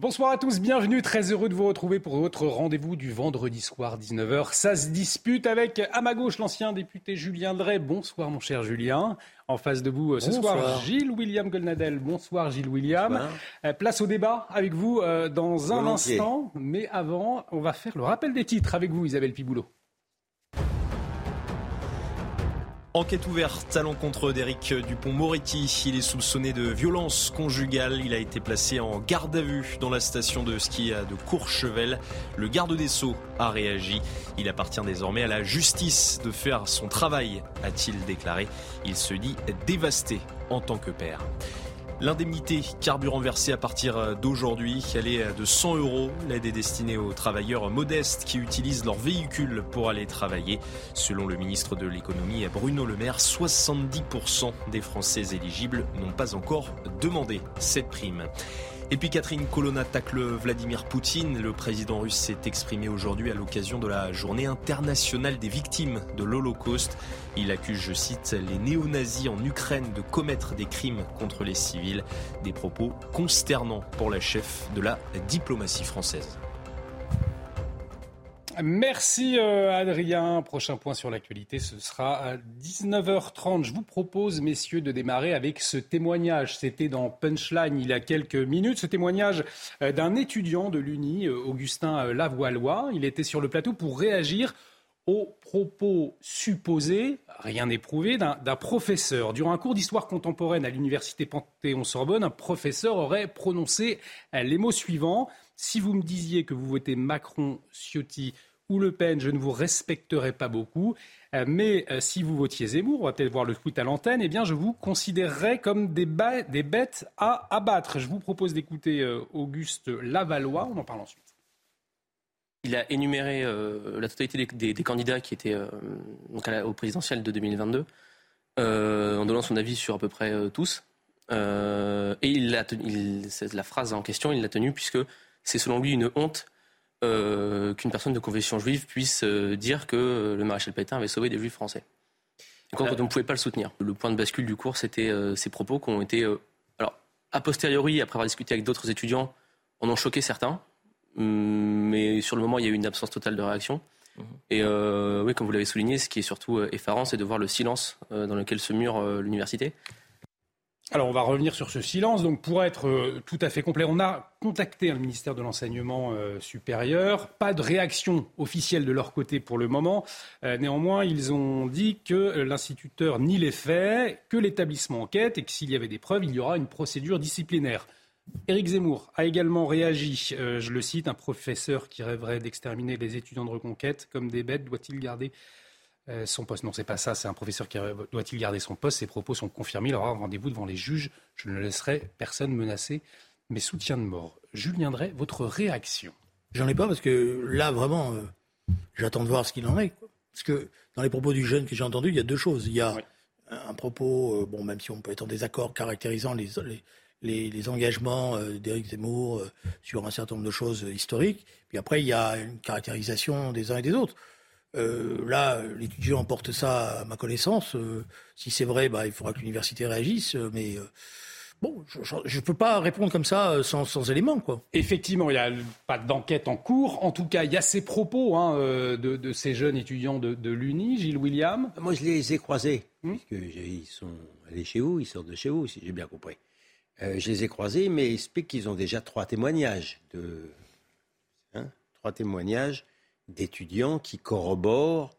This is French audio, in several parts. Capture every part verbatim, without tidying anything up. Bonsoir à tous, bienvenue, très heureux de vous retrouver pour votre rendez-vous du vendredi soir dix-neuf heures. Ça se dispute avec, à ma gauche, l'ancien député Julien Dray. Bonsoir mon cher Julien. En face de vous ce bonsoir. Soir, Gilles-William Goldnadel. Bonsoir Gilles-William. Bonsoir. Place au débat avec vous dans un bon instant. Pied. Mais avant, on va faire le rappel des titres avec vous Isabelle Piboulot. Enquête ouverte à l'encontre d'Éric Dupond-Moretti. Il est soupçonné de violence conjugale. Il a été placé en garde à vue dans la station de ski de Courchevel. Le garde des Sceaux a réagi. Il appartient désormais à la justice de faire son travail, a-t-il déclaré. Il se dit dévasté en tant que père. L'indemnité carburant versée à partir d'aujourd'hui, elle est de cent euros. L'aide est destinée aux travailleurs modestes qui utilisent leur véhicule pour aller travailler. Selon le ministre de l'économie Bruno Le Maire, soixante-dix pour cent des Français éligibles n'ont pas encore demandé cette prime. Et puis Catherine Colonna tacle Vladimir Poutine. Le président russe s'est exprimé aujourd'hui à l'occasion de la journée internationale des victimes de l'Holocauste. Il accuse, je cite, les néo-nazis en Ukraine de commettre des crimes contre les civils. Des propos consternants pour la chef de la diplomatie française. Merci Adrien. Prochain point sur l'actualité, ce sera à dix-neuf heures trente. Je vous propose, messieurs, de démarrer avec ce témoignage. C'était dans Punchline il y a quelques minutes. Ce témoignage d'un étudiant de l'Uni, Augustin Lavoilois. Il était sur le plateau pour réagir aux propos supposés, rien n'est prouvé, d'un, d'un professeur. Durant un cours d'histoire contemporaine à l'université Panthéon-Sorbonne, un professeur aurait prononcé les mots suivants. « Si vous me disiez que vous votez Macron, Ciotti ou Le Pen, je ne vous respecterais pas beaucoup. Mais si vous votiez Zemmour, on va peut-être voir le foot à l'antenne, eh bien je vous considérerais comme des, ba- des bêtes à abattre. » Je vous propose d'écouter Auguste Lavoilois, on en parle ensuite. Il a énuméré euh, la totalité des, des, des candidats qui étaient euh, donc à la, au présidentiel de deux mille vingt-deux, euh, en donnant son avis sur à peu près euh, tous. Euh, et il a tenu, il, c'est la phrase en question, il l'a tenue puisque c'est selon lui une honte euh, qu'une personne de confession juive puisse euh, dire que le maréchal Pétain avait sauvé des juifs français. Donc on ne pouvait pas le soutenir. Le point de bascule du cours, c'était euh, ces propos qui ont été, euh, alors a posteriori, après avoir discuté avec d'autres étudiants, en ont choqué certains. Mais sur le moment, il y a eu une absence totale de réaction. Mmh. Et euh, oui, comme vous l'avez souligné, ce qui est surtout effarant, c'est de voir le silence dans lequel se mure l'université. Alors, on va revenir sur ce silence. Donc, pour être tout à fait complet, on a contacté le ministère de l'Enseignement euh, supérieur. Pas de réaction officielle de leur côté pour le moment. Euh, néanmoins, ils ont dit que l'instituteur nie les faits, que l'établissement enquête et que s'il y avait des preuves, il y aura une procédure disciplinaire. Éric Zemmour a également réagi, euh, je le cite, un professeur qui rêverait d'exterminer les étudiants de Reconquête comme des bêtes, doit-il garder euh, son poste ? Non, c'est pas ça, c'est un professeur qui rêve, doit-il garder son poste ? Ses propos sont confirmés, il aura rendez-vous devant les juges, je ne laisserai personne menacer mes soutiens de mort. Julien Dray, votre réaction ? J'en ai pas parce que là, vraiment, euh, j'attends de voir ce qu'il en est. Quoi. Parce que dans les propos du jeune que j'ai entendu, il y a deux choses. Il y a oui. un propos, euh, bon, même si on peut être en désaccord, caractérisant les... les Les, les engagements euh, d'Éric Zemmour euh, sur un certain nombre de choses euh, historiques. Puis après, il y a une caractérisation des uns et des autres. Euh, là, l'étudiant porte ça à ma connaissance. Euh, si c'est vrai, bah, il faudra que l'université réagisse. Euh, mais euh, bon, je ne peux pas répondre comme ça euh, sans, sans éléments. Quoi. Effectivement, il n'y a pas d'enquête en cours. En tout cas, il y a ces propos hein, euh, de, de ces jeunes étudiants de, de l'Uni, Gilles William. Moi, je les ai croisés. Mmh. Puisqu'ils sont allés chez vous, ils sortent de chez vous, si j'ai bien compris. Euh, je les ai croisés, mais ils expliquent qu'ils ont déjà trois témoignages, de, hein, trois témoignages d'étudiants qui corroborent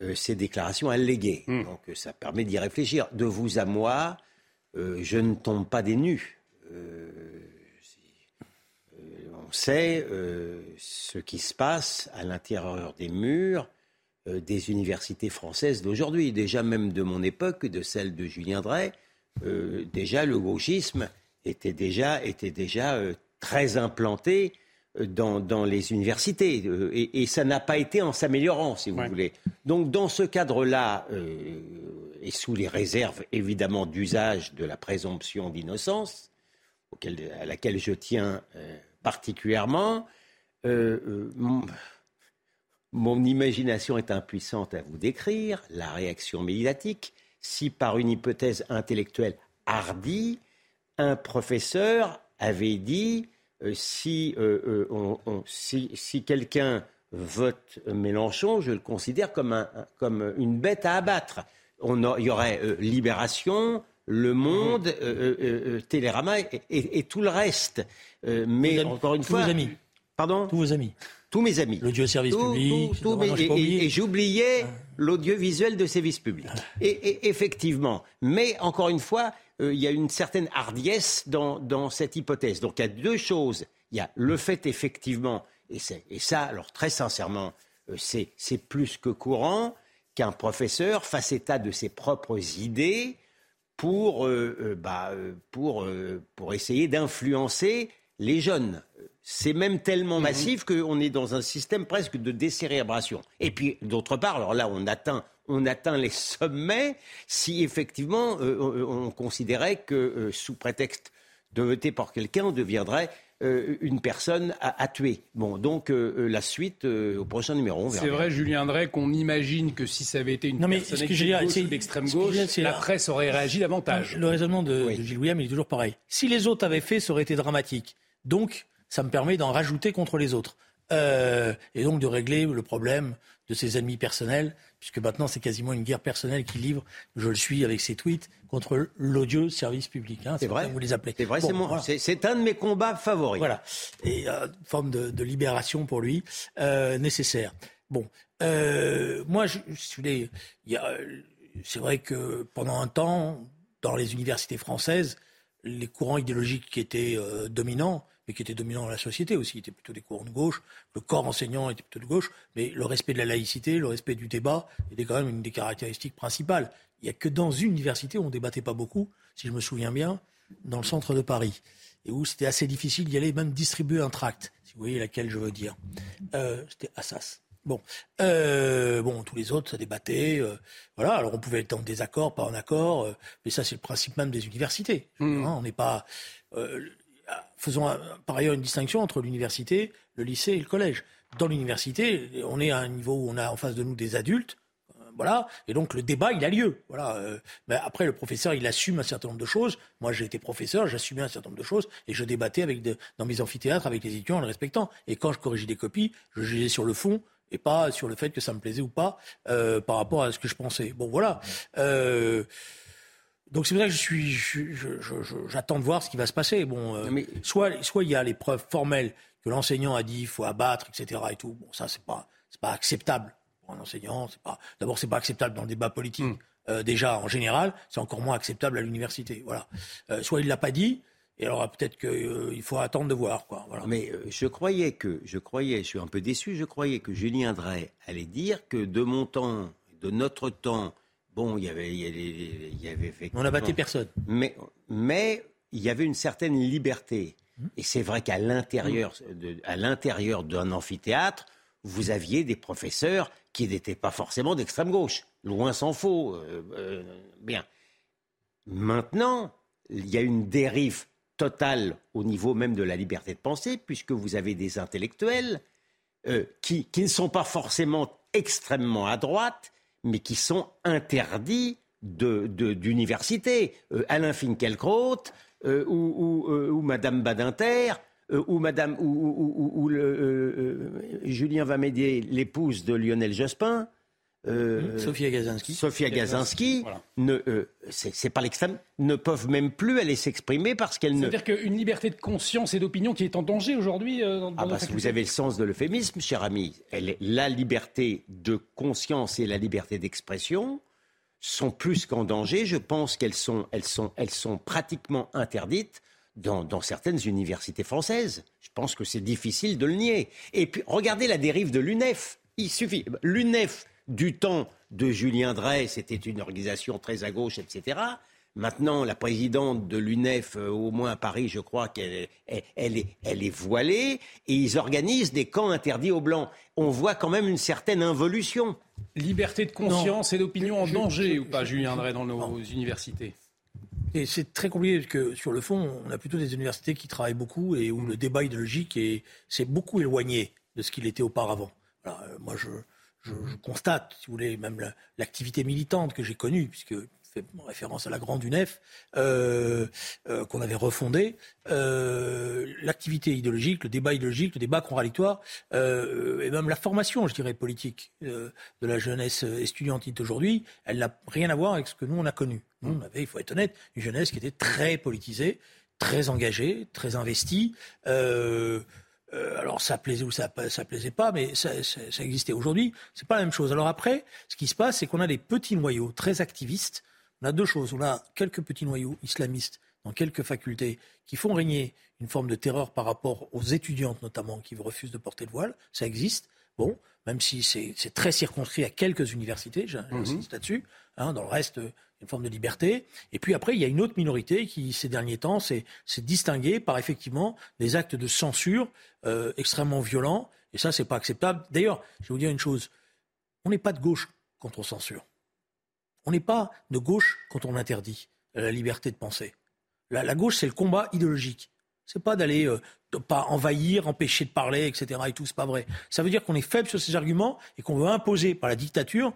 euh, ces déclarations alléguées. Mmh. Donc ça permet d'y réfléchir. De vous à moi, euh, je ne tombe pas des nues. Euh, euh, on sait euh, ce qui se passe à l'intérieur des murs euh, des universités françaises d'aujourd'hui, déjà même de mon époque, de celle de Julien Dray. euh, déjà le gauchisme était déjà, était déjà euh, très implanté dans, dans les universités. Euh, et, et ça n'a pas été en s'améliorant, si vous ouais. voulez. Donc dans ce cadre-là, euh, et sous les réserves évidemment d'usage de la présomption d'innocence, auquel, à laquelle je tiens euh, particulièrement, euh, euh, mon, mon imagination est impuissante à vous décrire, la réaction médiatique, si par une hypothèse intellectuelle hardie, un professeur avait dit euh, si, euh, euh, on, on, si, si quelqu'un vote Mélenchon, je le considère comme, un, comme une bête à abattre. On a, il y aurait euh, Libération, Le Monde, euh, euh, euh, Télérama et, et, et tout le reste. Euh, mais amis, encore une tous fois... Tous vos amis. Pardon ? Tous vos amis. Tous mes amis. L'odieux service tout, public. Tout, tout mes, et, et j'oubliais l'audiovisuel de service public. Et, et effectivement. Mais encore une fois... il euh, y a une certaine hardiesse dans, dans cette hypothèse. Donc il y a deux choses. Il y a le fait effectivement, et, c'est, et ça, alors très sincèrement, euh, c'est, c'est plus que courant qu'un professeur fasse état de ses propres idées pour, euh, euh, bah, euh, pour, euh, pour essayer d'influencer les jeunes. C'est même tellement massif mmh. qu'on est dans un système presque de décérébration. Et puis, d'autre part, alors là, on atteint, on atteint les sommets si, effectivement, euh, on considérait que, euh, sous prétexte de voter pour quelqu'un, on deviendrait euh, une personne à, à tuer. Bon, donc, euh, la suite euh, au prochain numéro. On verra c'est bien. Vrai, Julien Dray, qu'on imagine que si ça avait été une non, personne gauche ou d'extrême-gauche, la presse aurait réagi davantage. Le raisonnement de, oui. de Gilles-William, il est toujours pareil. Si les autres avaient fait, ça aurait été dramatique. Donc... ça me permet d'en rajouter contre les autres. Euh, et donc de régler le problème de ses ennemis personnels, puisque maintenant c'est quasiment une guerre personnelle qu'il livre, je le suis avec ses tweets, contre l'odieux service public. Hein, c'est, c'est vrai, vous les appelez. C'est vrai, bon, c'est, mon, voilà. c'est, c'est un de mes combats favoris. Voilà, et euh, forme de, de libération pour lui, euh, nécessaire. Bon, euh, moi, je, je les, y a, c'est vrai que pendant un temps, dans les universités françaises, les courants idéologiques qui étaient euh, dominants, mais qui était dominant dans la société aussi, était plutôt des courants de gauche, le corps enseignant était plutôt de gauche, mais le respect de la laïcité, le respect du débat, était quand même une des caractéristiques principales. Il n'y a que dans une université où on ne débattait pas beaucoup, si je me souviens bien, dans le centre de Paris, et où c'était assez difficile d'y aller, même distribuer un tract, si vous voyez laquelle je veux dire. Euh, c'était Assas. Bon, euh, bon, tous les autres, ça débattait, euh, voilà, alors on pouvait être en désaccord, pas en accord, euh, mais ça c'est le principe même des universités. Mmh. Hein, on n'est pas... Euh, faisons par ailleurs une distinction entre l'université, le lycée et le collège. Dans l'université, on est à un niveau où on a en face de nous des adultes, euh, voilà, et donc le débat, il a lieu. Voilà. Euh, ben après, le professeur, il assume un certain nombre de choses. Moi, j'ai été professeur, j'assumais un certain nombre de choses, et je débattais avec de, dans mes amphithéâtres avec les étudiants en les respectant. Et quand je corrigeais des copies, je jugeais sur le fond, et pas sur le fait que ça me plaisait ou pas, euh, par rapport à ce que je pensais. Bon, voilà. Euh... Donc c'est pour ça que je suis, je, je, je, je, j'attends de voir ce qui va se passer. Bon, euh, mais... soit, soit il y a les preuves formelles que l'enseignant a dit il faut abattre, et cetera. Et tout. Bon, ça c'est pas, c'est pas acceptable pour un enseignant. C'est pas, d'abord c'est pas acceptable dans le débat politique. Mmh. Euh, déjà en général, c'est encore moins acceptable à l'université. Voilà. Euh, soit il l'a pas dit. Et alors peut-être qu'il euh, faut attendre de voir quoi. Voilà. Mais euh, je croyais que, je croyais, je suis un peu déçu. Je croyais que Julien Dray allait dire que de mon temps, de notre temps. Bon, il y avait, il y avait, il y avait effectivement... On n'a battu personne. Mais, mais il y avait une certaine liberté. Et c'est vrai qu'à l'intérieur, de, à l'intérieur d'un amphithéâtre, vous aviez des professeurs qui n'étaient pas forcément d'extrême gauche. Loin s'en faut. Euh, euh, bien. Maintenant, il y a une dérive totale au niveau même de la liberté de penser, puisque vous avez des intellectuels euh, qui, qui ne sont pas forcément extrêmement à droite, mais qui sont interdits de, de, d'université. Euh, Alain Finkielkraut, euh, ou, ou, euh, ou Madame Badinter, euh, ou, Madame, ou, ou, ou, ou le, euh, Julien Vamédier, l'épouse de Lionel Jospin. Euh, Sophia Gazinski. Sophia Gazinski, voilà. ne, euh, c'est, c'est pas l'extrême, ne peuvent même plus aller s'exprimer parce qu'elles ne... C'est-à-dire qu'une liberté de conscience et d'opinion qui est en danger aujourd'hui euh, dans, dans Ah bah si vous avez le sens de l'euphémisme, cher ami, elle, la liberté de conscience et la liberté d'expression sont plus qu'en danger. Je pense qu'elles sont, elles sont, elles sont pratiquement interdites dans, dans certaines universités françaises. Je pense que c'est difficile de le nier. Et puis, regardez la dérive de l'U N E F. Il suffit. L'U N E F... du temps de Julien Dray, c'était une organisation très à gauche, et cetera. Maintenant, la présidente de l'U N E F, au moins à Paris, je crois qu'elle est, elle est, elle est voilée. Et ils organisent des camps interdits aux Blancs. On voit quand même une certaine involution. Liberté de conscience non. et d'opinion en je, danger, je, ou pas, je, Julien Dray, dans nos non. universités. Et c'est très compliqué parce que sur le fond, on a plutôt des universités qui travaillent beaucoup et où le débat idéologique est, s'est beaucoup éloigné de ce qu'il était auparavant. Alors, euh, moi, je, je, je constate, si vous voulez, même la, l'activité militante que j'ai connue, puisque je fais référence à la grande U N E F, euh, euh, qu'on avait refondée, euh, l'activité idéologique, le débat idéologique, le débat contradictoire, euh, et même la formation, je dirais, politique euh, de la jeunesse estudiantine d'aujourd'hui, elle n'a rien à voir avec ce que nous, on a connu. Nous, on avait, il faut être honnête, une jeunesse qui était très politisée, très engagée, très investie, euh, alors ça plaisait ou ça, ça plaisait pas, mais ça, ça, ça existait. Aujourd'hui, c'est pas la même chose. Alors après, ce qui se passe, c'est qu'on a des petits noyaux très activistes. On a deux choses. On a quelques petits noyaux islamistes dans quelques facultés qui font régner une forme de terreur par rapport aux étudiantes notamment qui refusent de porter le voile. Ça existe. Bon, même si c'est, c'est très circonscrit à quelques universités, j'insiste mmh. là-dessus. Hein, dans le reste, une forme de liberté. Et puis après, il y a une autre minorité qui, ces derniers temps, s'est, s'est distinguée par effectivement des actes de censure euh, extrêmement violents. Et ça, c'est pas acceptable. D'ailleurs, je vais vous dire une chose. On n'est pas de gauche quand on censure. On n'est pas de gauche quand on interdit la liberté de penser. La, la gauche, c'est le combat idéologique. C'est pas d'aller euh, de pas envahir, empêcher de parler, et cetera. Et tout, c'est pas vrai. Ça veut dire qu'on est faible sur ces arguments et qu'on veut imposer par la dictature,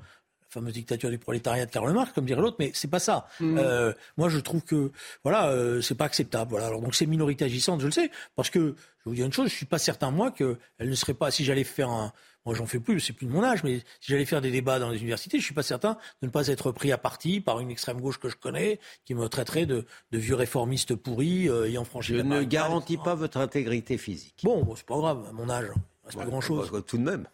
la fameuse dictature du prolétariat de Karl Marx, comme dirait l'autre, mais c'est pas ça. Mmh. Euh, moi, je trouve que voilà, euh, c'est pas acceptable. Voilà. Alors donc c'est minorité agissante, je le sais, parce que je vais vous dire une chose, je suis pas certain moi que elle ne serait pas. Si j'allais faire un, moi j'en fais plus, c'est plus de mon âge, mais si j'allais faire des débats dans les universités, je suis pas certain de ne pas être pris à partie par une extrême gauche que je connais, qui me traiterait de, de vieux réformiste pourri euh, ayant franchi. Je ne garantis pas votre intégrité physique. Bon, bon, c'est pas grave, à mon âge. C'est pas ouais, grand-chose. Tout de même.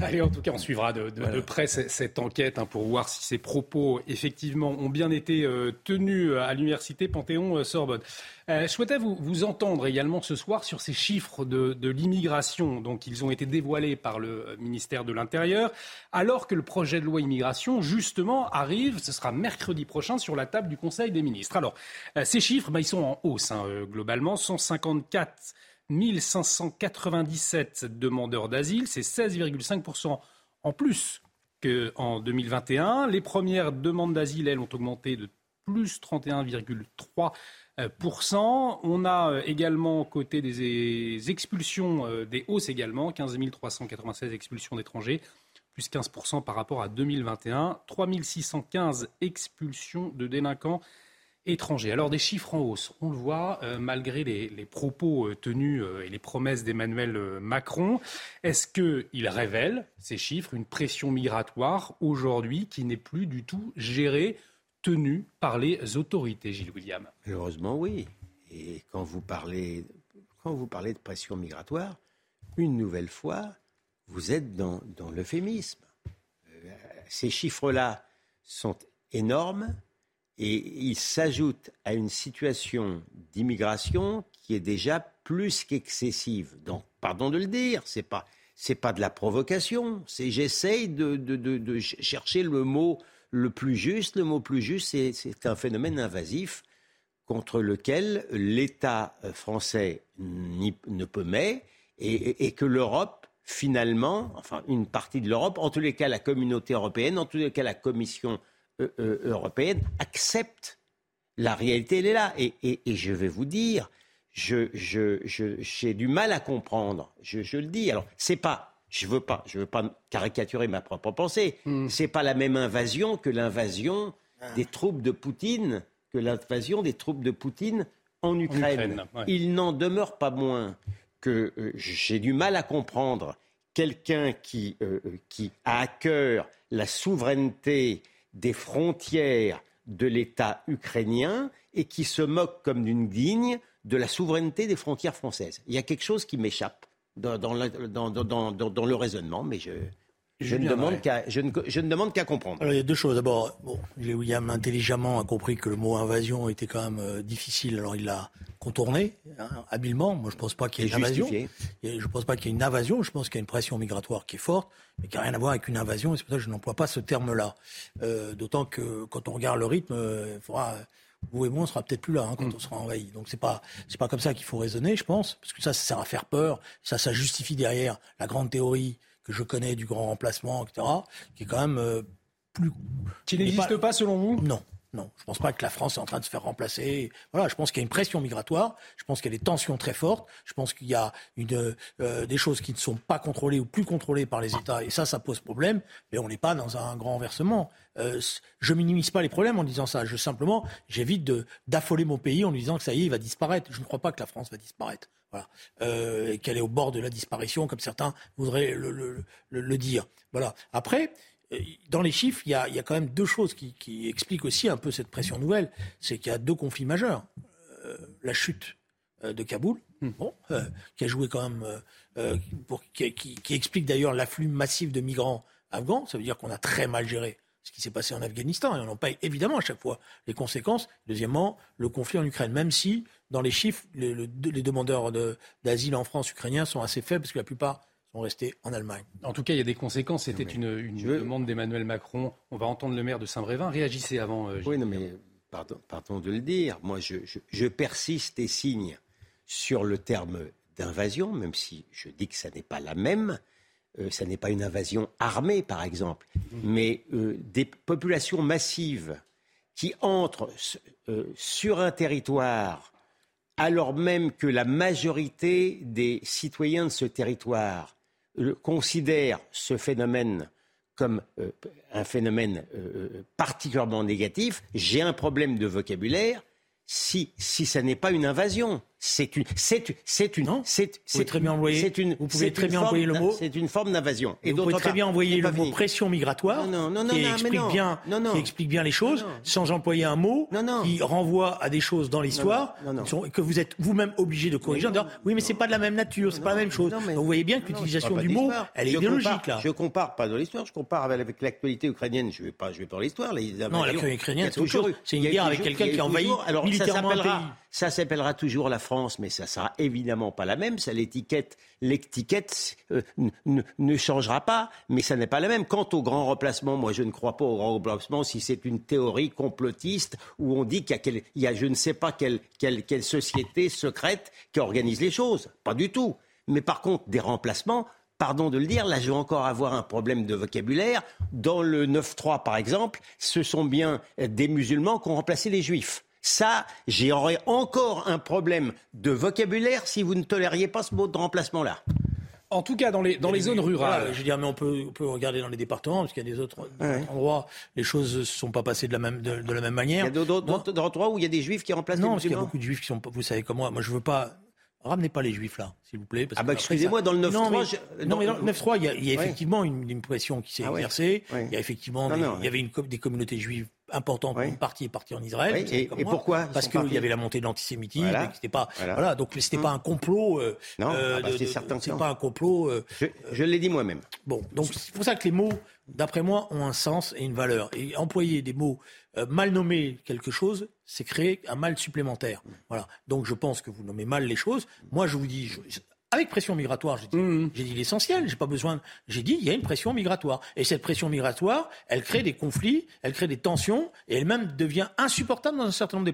Allez, en tout cas, on suivra de, de, voilà. de près cette, cette enquête hein, pour voir si ces propos, effectivement, ont bien été euh, tenus à l'université Panthéon-Sorbonne. Euh, je souhaitais vous, vous entendre également ce soir sur ces chiffres de, de l'immigration. Donc, ils ont été dévoilés par le ministère de l'Intérieur, alors que le projet de loi immigration, justement, arrive, ce sera mercredi prochain, sur la table du Conseil des ministres. Alors, euh, ces chiffres, bah, ils sont en hausse, hein, euh, globalement, cent cinquante-quatre mille cinq cent quatre-vingt-dix-sept demandeurs d'asile, c'est seize virgule cinq pour cent en plus qu'en deux mille vingt et un. Les premières demandes d'asile, elles, ont augmenté de plus trente et un virgule trois pour cent. On a également, côté des expulsions, des hausses également, quinze mille trois cent quatre-vingt-seize expulsions d'étrangers, plus quinze pour cent par rapport à deux mille vingt et un, trois mille six cent quinze expulsions de délinquants étrangers. Alors des chiffres en hausse, on le voit, euh, malgré les, les propos euh, tenus euh, et les promesses d'Emmanuel euh, Macron. Est-ce qu'il révèle, ces chiffres, une pression migratoire aujourd'hui qui n'est plus du tout gérée, tenue par les autorités, Gilles-William ? Malheureusement, oui. Et quand vous parlez, quand vous parlez de pression migratoire, une nouvelle fois, vous êtes dans, dans l'euphémisme. Euh, ces chiffres-là sont énormes. Et il s'ajoute à une situation d'immigration qui est déjà plus qu'excessive. Donc, pardon de le dire, c'est pas, c'est pas de la provocation. C'est, j'essaye de, de, de, de chercher le mot le plus juste. Le mot plus juste, c'est, c'est un phénomène invasif contre lequel l'État français n'y, ne peut mais et, et que l'Europe, finalement, enfin une partie de l'Europe, en tous les cas la communauté européenne, en tous les cas la Commission européenne accepte. La réalité, elle est là. Et, et, et je vais vous dire, je, je, je, j'ai du mal à comprendre. Je, je le dis. Alors, c'est pas, je veux pas, je veux pas caricaturer ma propre pensée. Mmh. C'est pas la même invasion que l'invasion ah. des troupes de Poutine, que l'invasion des troupes de Poutine en Ukraine. En Ukraine, ouais. Il n'en demeure pas moins que euh, j'ai du mal à comprendre quelqu'un qui, euh, qui a à cœur la souveraineté des frontières de l'État ukrainien et qui se moque comme d'une digne de la souveraineté des frontières françaises. Il y a quelque chose qui m'échappe dans, dans, la, dans, dans, dans, dans le raisonnement, mais je, je, ne demande qu'à, je, ne, je ne demande qu'à comprendre. Alors, il y a deux choses. D'abord, bon, William intelligemment a compris que le mot invasion était quand même euh, difficile, alors il l'a contourné hein, habilement. Moi, je ne pense pas qu'il y ait une invasion. Je ne pense pas qu'il y ait une invasion, je pense qu'il y a une pression migratoire qui est forte, mais qui n'a rien à voir avec une invasion, et c'est pour ça que je n'emploie pas ce terme-là. Euh, d'autant que, quand on regarde le rythme, il faudra vous et moi, on sera peut-être plus là hein, quand mmh. on sera envahi. Donc c'est pas c'est pas comme ça qu'il faut raisonner, je pense, parce que ça, ça sert à faire peur, ça, ça justifie derrière la grande théorie que je connais du grand remplacement, et cetera, qui est quand même euh, plus... Qui n'existe pas... pas, selon vous ? Non. Non, je pense pas que la France est en train de se faire remplacer. Voilà, je pense qu'il y a une pression migratoire, je pense qu'il y a des tensions très fortes, je pense qu'il y a une, euh, des choses qui ne sont pas contrôlées ou plus contrôlées par les États, et ça, ça pose problème, mais on n'est pas dans un grand renversement. Euh, je minimise pas les problèmes en disant ça, je simplement, j'évite de, d'affoler mon pays en lui disant que ça y est, il va disparaître. Je ne crois pas que la France va disparaître. Voilà, euh, qu'elle est au bord de la disparition, comme certains voudraient le, le, le, le dire. Voilà. Après... Dans les chiffres, il y a, il y a quand même deux choses qui, qui expliquent aussi un peu cette pression nouvelle. C'est qu'il y a deux conflits majeurs. Euh, la chute de Kaboul, mmh. bon, euh, qui a joué quand même, euh, pour, qui, qui, qui explique d'ailleurs l'afflux massif de migrants afghans. Ça veut dire qu'on a très mal géré ce qui s'est passé en Afghanistan. Et on en paye évidemment à chaque fois les conséquences. Deuxièmement, le conflit en Ukraine. Même si, dans les chiffres, le, le, les demandeurs de, d'asile en France ukrainiens sont assez faibles, parce que la plupart... sont restés en Allemagne. En tout cas, il y a des conséquences. C'était une, une je... demande d'Emmanuel Macron. On va entendre le maire de Saint-Brévin. Réagissez avant. Euh, oui, non, mais pardon, pardon de le dire. Moi, je, je, je persiste et signe sur le terme d'invasion, même si je dis que ça n'est pas la même. Euh, ça n'est pas une invasion armée, par exemple. Mmh. Mais euh, des populations massives qui entrent euh, sur un territoire alors même que la majorité des citoyens de ce territoire considère ce phénomène comme euh, un phénomène euh, particulièrement négatif, j'ai un problème de vocabulaire. Si si ça n'est pas une invasion, c'est une c'est c'est une non, c'est c'est très bien envoyé. C'est une vous pouvez très bien envoyer le mot. C'est une forme d'invasion. Et vous pouvez très bien envoyer le mot pression migratoire. Non non non qui non, explique mais non, bien non, non, qui explique bien les choses non, non. sans employer un mot non, non. qui renvoie à des choses dans l'histoire non, non, non. que vous êtes vous-même obligé de corriger en disant oui mais non, c'est pas de la même nature, c'est non, pas la même chose. Non, mais, Donc vous voyez bien que l'utilisation du mot, elle est idéologique là. Je compare pas dans l'histoire, je compare avec l'actualité ukrainienne, je vais pas je vais pas l'histoire Non, l'actualité ukrainienne c'est autre chose, c'est une guerre avec quelqu'un qui envahit. Ça s'appellera, ça s'appellera toujours la France, mais ça ne sera évidemment pas la même. Ça, l'étiquette, l'étiquette euh, n- n- ne changera pas, mais ça n'est pas la même. Quant au grand remplacement, moi, je ne crois pas au grand remplacement si c'est une théorie complotiste où on dit qu'il y a, quel, il y a je ne sais pas quelle, quelle, quelle société secrète qui organise les choses. Pas du tout. Mais par contre, des remplacements... Pardon de le dire, là je vais encore avoir un problème de vocabulaire. Dans le neuf trois, par exemple, ce sont bien des musulmans qui ont remplacé les juifs. Ça, j'aurais encore un problème de vocabulaire si vous ne tolériez pas ce mot de remplacement-là. En tout cas, dans les, dans les zones rurales. Voilà, je veux dire, mais on peut, on peut regarder dans les départements, parce qu'il y a des autres ouais. endroits, les choses ne se sont pas passées de la même, de, de la même manière. Il y a d'autres, d'autres endroits où il y a des juifs qui remplacent les musulmans. Non, parce qu'il y a beaucoup de juifs qui sont, vous savez comme moi, moi je ne veux pas... Ramenez pas les juifs là, s'il vous plaît. Parce ah bah excusez-moi, ça... dans le neuf trois... Non, mais, je... non, mais dans le neuf trois, il y a, il y a ouais. effectivement une, une pression qui s'est ah ouais. exercée. Ouais. Il y a effectivement... Non, des, non, il y ouais. avait une, des communautés juives importantes. Ouais. Une partie est partie en Israël. Ouais. Et, et pourquoi? Parce qu'il y avait la montée de l'antisémitisme. Voilà. Et que c'était pas, voilà. Voilà, donc ce n'était hum. pas un complot... Euh, non, euh, ah bah c'est certain que c'est pas un complot... Euh, je, je l'ai dit moi-même. Bon, donc c'est pour ça que les mots, d'après moi, ont un sens et une valeur. Et employer des mots euh, mal nommés quelque chose... c'est créer un mal supplémentaire. Voilà. Donc je pense que vous nommez mal les choses. Moi je vous dis, je, avec pression migratoire, j'ai dit, mmh. j'ai dit l'essentiel, j'ai pas besoin de, j'ai dit il y a une pression migratoire. Et cette pression migratoire, elle crée des conflits, elle crée des tensions, et elle-même devient insupportable dans un certain nombre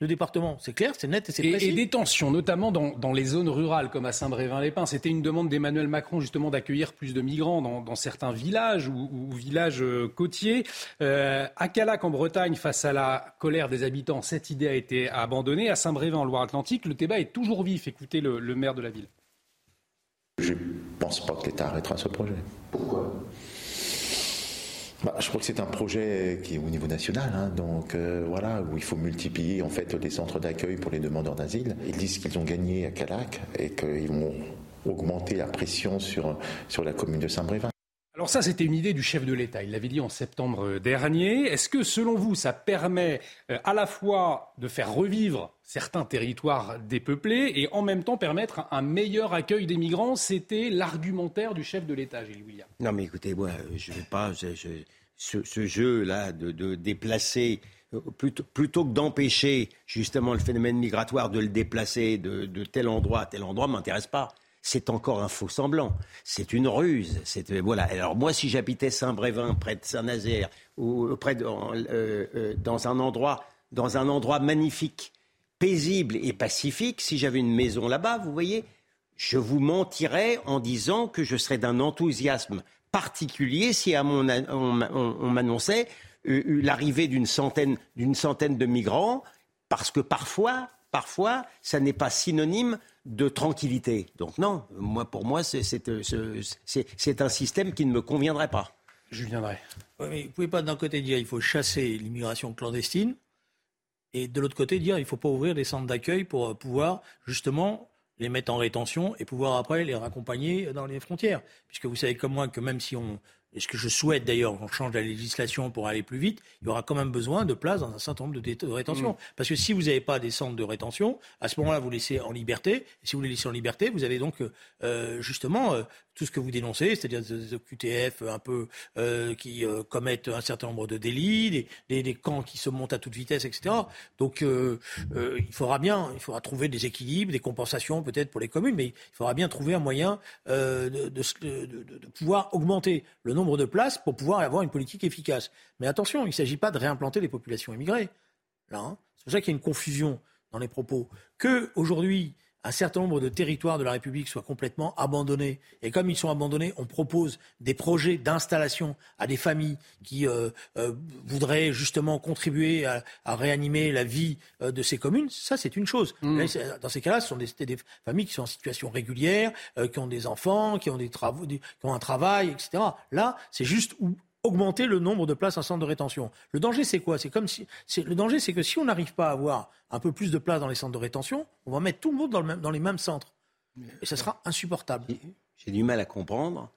de départements. C'est clair, c'est net et c'est précis. Et, et des tensions, notamment dans, dans les zones rurales, comme à Saint-Brévin-les-Pins. C'était une demande d'Emmanuel Macron, justement, d'accueillir plus de migrants dans, dans certains villages ou, ou villages côtiers. Euh, à Callac, en Bretagne, face à la colère des habitants, cette idée a été abandonnée. À Saint-Brévin, en Loire-Atlantique, le débat est toujours vif. Écoutez le, le maire de la ville. Je ne pense pas que l'État arrêtera ce projet. Pourquoi ? Bah, je crois que c'est un projet qui est au niveau national, hein, donc euh, voilà, où il faut multiplier en fait les centres d'accueil pour les demandeurs d'asile. Ils disent qu'ils ont gagné à Callac et qu'ils vont augmenter la pression sur, sur la commune de Saint-Brévin. Alors ça, c'était une idée du chef de l'État. Il l'avait dit en septembre dernier. Est-ce que, selon vous, ça permet à la fois de faire revivre certains territoires dépeuplés et en même temps permettre un meilleur accueil des migrants ? C'était l'argumentaire du chef de l'État, Gilles-William. Non mais écoutez, moi, je ne vais pas... Je, je, ce, ce jeu-là de, de déplacer... Plutôt, plutôt que d'empêcher justement le phénomène migratoire de le déplacer de, de tel endroit à tel endroit, ne m'intéresse pas. C'est encore un faux semblant, c'est une ruse. C'est, voilà. Alors moi, si j'habitais Saint-Brévin, près de Saint-Nazaire, ou près de, euh, euh, dans un endroit dans un endroit magnifique, paisible et pacifique. Si j'avais une maison là-bas, vous voyez, je vous mentirais en disant que je serais d'un enthousiasme particulier si à mon, on, on, on m'annonçait euh, l'arrivée d'une centaine, d'une centaine de migrants, parce que parfois, parfois, ça n'est pas synonyme de tranquillité. Donc non, moi, pour moi, c'est, c'est, c'est, c'est un système qui ne me conviendrait pas. Julien Dray. Oui, mais vous ne pouvez pas d'un côté dire qu'il faut chasser l'immigration clandestine et de l'autre côté dire qu'il ne faut pas ouvrir des centres d'accueil pour pouvoir justement les mettre en rétention et pouvoir après les raccompagner dans les frontières. Puisque vous savez comme moi que même si on... Et ce que je souhaite d'ailleurs qu'on change la législation pour aller plus vite, il y aura quand même besoin de place dans un certain nombre de, dé- de rétentions. Mmh. Parce que si vous n'avez pas des centres de rétention, à ce moment-là, vous laissez en liberté. Et si vous les laissez en liberté, vous avez donc euh, justement euh, tout ce que vous dénoncez, c'est-à-dire des O Q T F un peu euh, qui euh, commettent un certain nombre de délits, des, des, des camps qui se montent à toute vitesse, et cetera. Donc euh, euh, il faudra bien, il faudra trouver des équilibres, des compensations peut-être pour les communes, mais il faudra bien trouver un moyen euh, de, de, de, de pouvoir augmenter le nombre nombre de places pour pouvoir avoir une politique efficace. Mais attention, il ne s'agit pas de réimplanter les populations immigrées. Là, hein. C'est pour ça qu'il y a une confusion dans les propos. Que aujourd'hui, un certain nombre de territoires de la République soient complètement abandonnés. Et comme ils sont abandonnés, on propose des projets d'installation à des familles qui euh, euh, voudraient justement contribuer à, à réanimer la vie euh, de ces communes. Ça, c'est une chose. Mmh. Là, dans ces cas-là, ce sont des, des familles qui sont en situation régulière, euh, qui ont des enfants, qui ont, des travaux, des, qui ont un travail, et cetera. Là, c'est juste où augmenter le nombre de places en centre de rétention. Le danger, c'est quoi ? C'est comme si, c'est, le danger, c'est que si on n'arrive pas à avoir un peu plus de places dans les centres de rétention, on va mettre tout le monde dans, le même, dans les mêmes centres. Et ça sera insupportable. J'ai, j'ai du mal à comprendre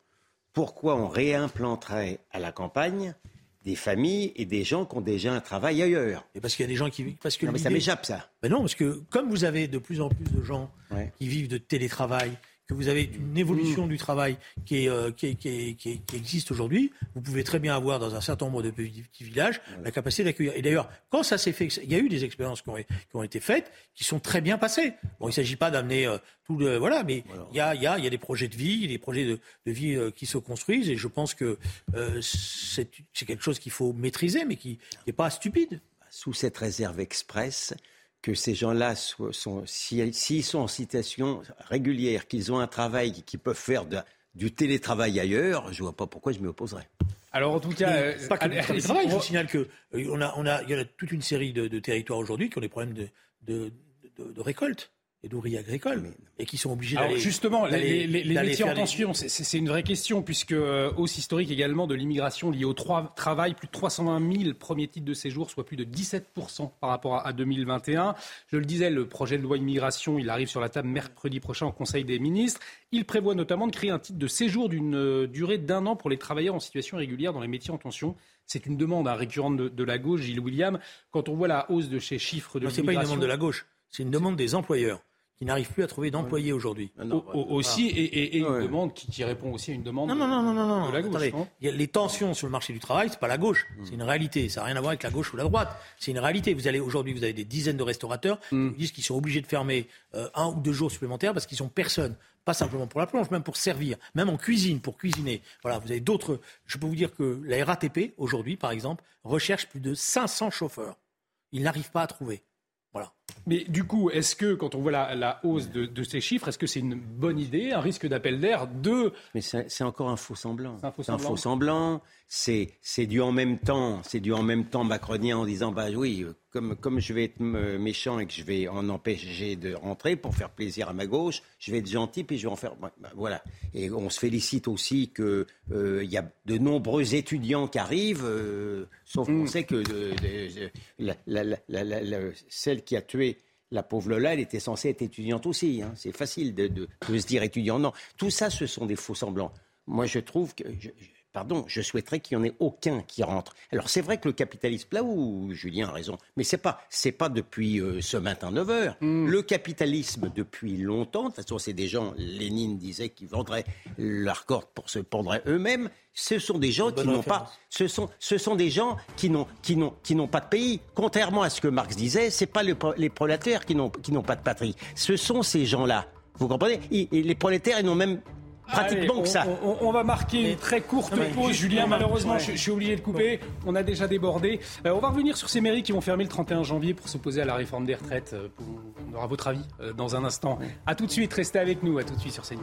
pourquoi on réimplanterait à la campagne des familles et des gens qui ont déjà un travail ailleurs. Et parce qu'il y a des gens qui... Parce que non, mais ça m'échappe, ça. Mais non, parce que comme vous avez de plus en plus de gens ouais. qui vivent de télétravail... que vous avez une évolution mmh. du travail qui, est, euh, qui, est, qui, est, qui, est, qui existe aujourd'hui, vous pouvez très bien avoir dans un certain nombre de petits villages mmh. la capacité d'accueillir. Et d'ailleurs, quand ça s'est fait, il y a eu des expériences qui ont, qui ont été faites, qui sont très bien passées. Bon, il ne s'agit pas d'amener euh, tout le... Voilà, mais il voilà. y, y, y a des projets de vie, des projets de, de vie euh, qui se construisent, et je pense que euh, c'est, c'est quelque chose qu'il faut maîtriser, mais qui n'est pas stupide. Sous cette réserve express... que ces gens-là, soient, sont, si, s'ils sont en situation régulière, qu'ils ont un travail, qu'ils peuvent faire de, du télétravail ailleurs, je ne vois pas pourquoi je m'y opposerais. Alors en tout cas... Euh, c'est pas que allez, le télétravail, je vous signale qu'il euh, on a, on a, y en a toute une série de, de territoires aujourd'hui qui ont des problèmes de, de, de, de récolte et d'ouvriers agricoles, mais... et qui sont obligés d'aller... Alors justement, d'aller, les, les, les d'aller métiers en tension, les... c'est, c'est une vraie question, puisque euh, hausse historique également de l'immigration liée au trois, travail, plus de trois cent vingt mille premiers titres de séjour, soit plus de dix-sept pour cent par rapport à, à deux mille vingt et un. Je le disais, le projet de loi immigration, il arrive sur la table mercredi prochain au Conseil des ministres. Il prévoit notamment de créer un titre de séjour d'une euh, durée d'un an pour les travailleurs en situation irrégulière dans les métiers en tension. C'est une demande hein, récurrente de, de la gauche, Gilles-William. Quand on voit la hausse de ces chiffres de non, l'immigration... C'est pas une demande de la gauche, c'est une demande des employeurs. Ils n'arrivent plus à trouver d'employés oui. aujourd'hui. Non, o- aussi, et, et, et une oui. demande qui, qui répond aussi à une demande non, non, non, non, non, non. de la gauche. Attendez, non y a les tensions sur le marché du travail, c'est pas la gauche, mm. c'est une réalité. Ça n'a rien à voir avec la gauche ou la droite. C'est une réalité. Vous allez aujourd'hui, vous avez des dizaines de restaurateurs mm. qui disent qu'ils sont obligés de fermer euh, un ou deux jours supplémentaires parce qu'ils sont personne. Pas simplement pour la plonge, même pour servir, même en cuisine, pour cuisiner. Voilà, vous avez d'autres. Je peux vous dire que la R A T P aujourd'hui, par exemple, recherche plus de cinq cents chauffeurs. Ils n'arrivent pas à trouver. Voilà. Mais du coup, est-ce que, quand on voit la, la hausse de, de ces chiffres, est-ce que c'est une bonne idée, un risque d'appel d'air de... Mais c'est, c'est encore un faux semblant. C'est un faux semblant. C'est, un faux semblant. C'est, c'est du en même temps, c'est du en même temps macronien en disant, bah oui, comme, comme je vais être méchant et que je vais en empêcher de rentrer pour faire plaisir à ma gauche, je vais être gentil puis je vais en faire... Bah, voilà. Et on se félicite aussi qu'il euh, y a de nombreux étudiants qui arrivent, euh, sauf qu'on mmh. sait que euh, euh, la, la, la, la, la, la, celle qui a tué la pauvre Lola, elle était censée être étudiante aussi. Hein. C'est facile de, de, de se dire étudiant. Non, tout ça, ce sont des faux semblants. Moi, je trouve que... Je, je, pardon, je souhaiterais qu'il n'y en ait aucun qui rentre. Alors, c'est vrai que le capitalisme, là où Julien a raison, mais c'est pas, c'est pas depuis euh, ce matin neuf heures. Mmh. Le capitalisme, depuis longtemps, de toute façon, c'est des gens, Lénine disait qu'ils vendraient leur corde pour se pendre eux-mêmes. Ce sont des gens qui n'ont pas, ce sont, ce sont des gens qui n'ont, qui n'ont, qui n'ont pas de pays. Contrairement à ce que Marx disait, c'est pas le, les prolétaires qui n'ont, qui n'ont pas de patrie. Ce sont ces gens-là. Vous comprenez ? Et, et les prolétaires, ils n'ont même pratiquement Allez, que ça. On, on, on va marquer une très courte mais, pause. Julien, malheureusement, ouais. je, je suis obligé de couper. On a déjà débordé. Euh, on va revenir sur ces mairies qui vont fermer le trente et un janvier pour s'opposer à la réforme des retraites. Euh, pour, on aura votre avis euh, dans un instant. Ouais. À tout de suite, restez avec nous. À tout de suite sur CNews.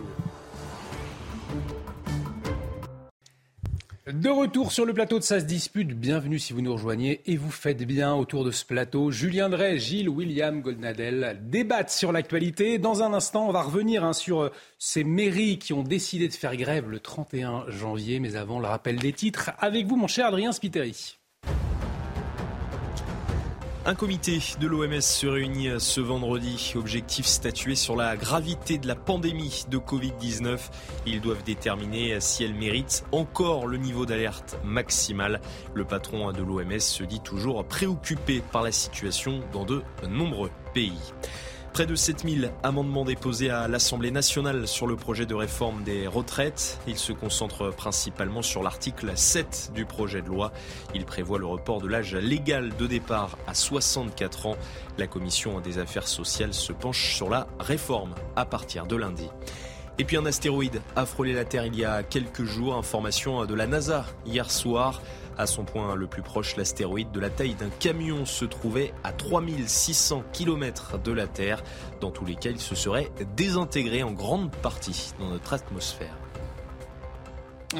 De retour sur le plateau de Ça se dispute, bienvenue si vous nous rejoignez et vous faites bien autour de ce plateau. Julien Dray, Gilles-William Goldnadel débattent sur l'actualité. Dans un instant, on va revenir hein, sur ces mairies qui ont décidé de faire grève le trente et un janvier. Mais avant, le rappel des titres avec vous, mon cher Adrien Spiteri. Un comité de l'O M S se réunit ce vendredi. Objectif statuer sur la gravité de la pandémie de covid dix-neuf. Ils doivent déterminer si elle mérite encore le niveau d'alerte maximal. Le patron de l'O M S se dit toujours préoccupé par la situation dans de nombreux pays. Près de sept mille amendements déposés à l'Assemblée nationale sur le projet de réforme des retraites. Il se concentre principalement sur l'article sept du projet de loi. Il prévoit le report de l'âge légal de départ à soixante-quatre ans. La Commission des affaires sociales se penche sur la réforme à partir de lundi. Et puis un astéroïde a frôlé la Terre il y a quelques jours. Information de la NASA hier soir. À son point le plus proche, l'astéroïde de la taille d'un camion se trouvait à trois mille six cents kilomètres de la Terre. Dans tous les cas, il se serait désintégré en grande partie dans notre atmosphère.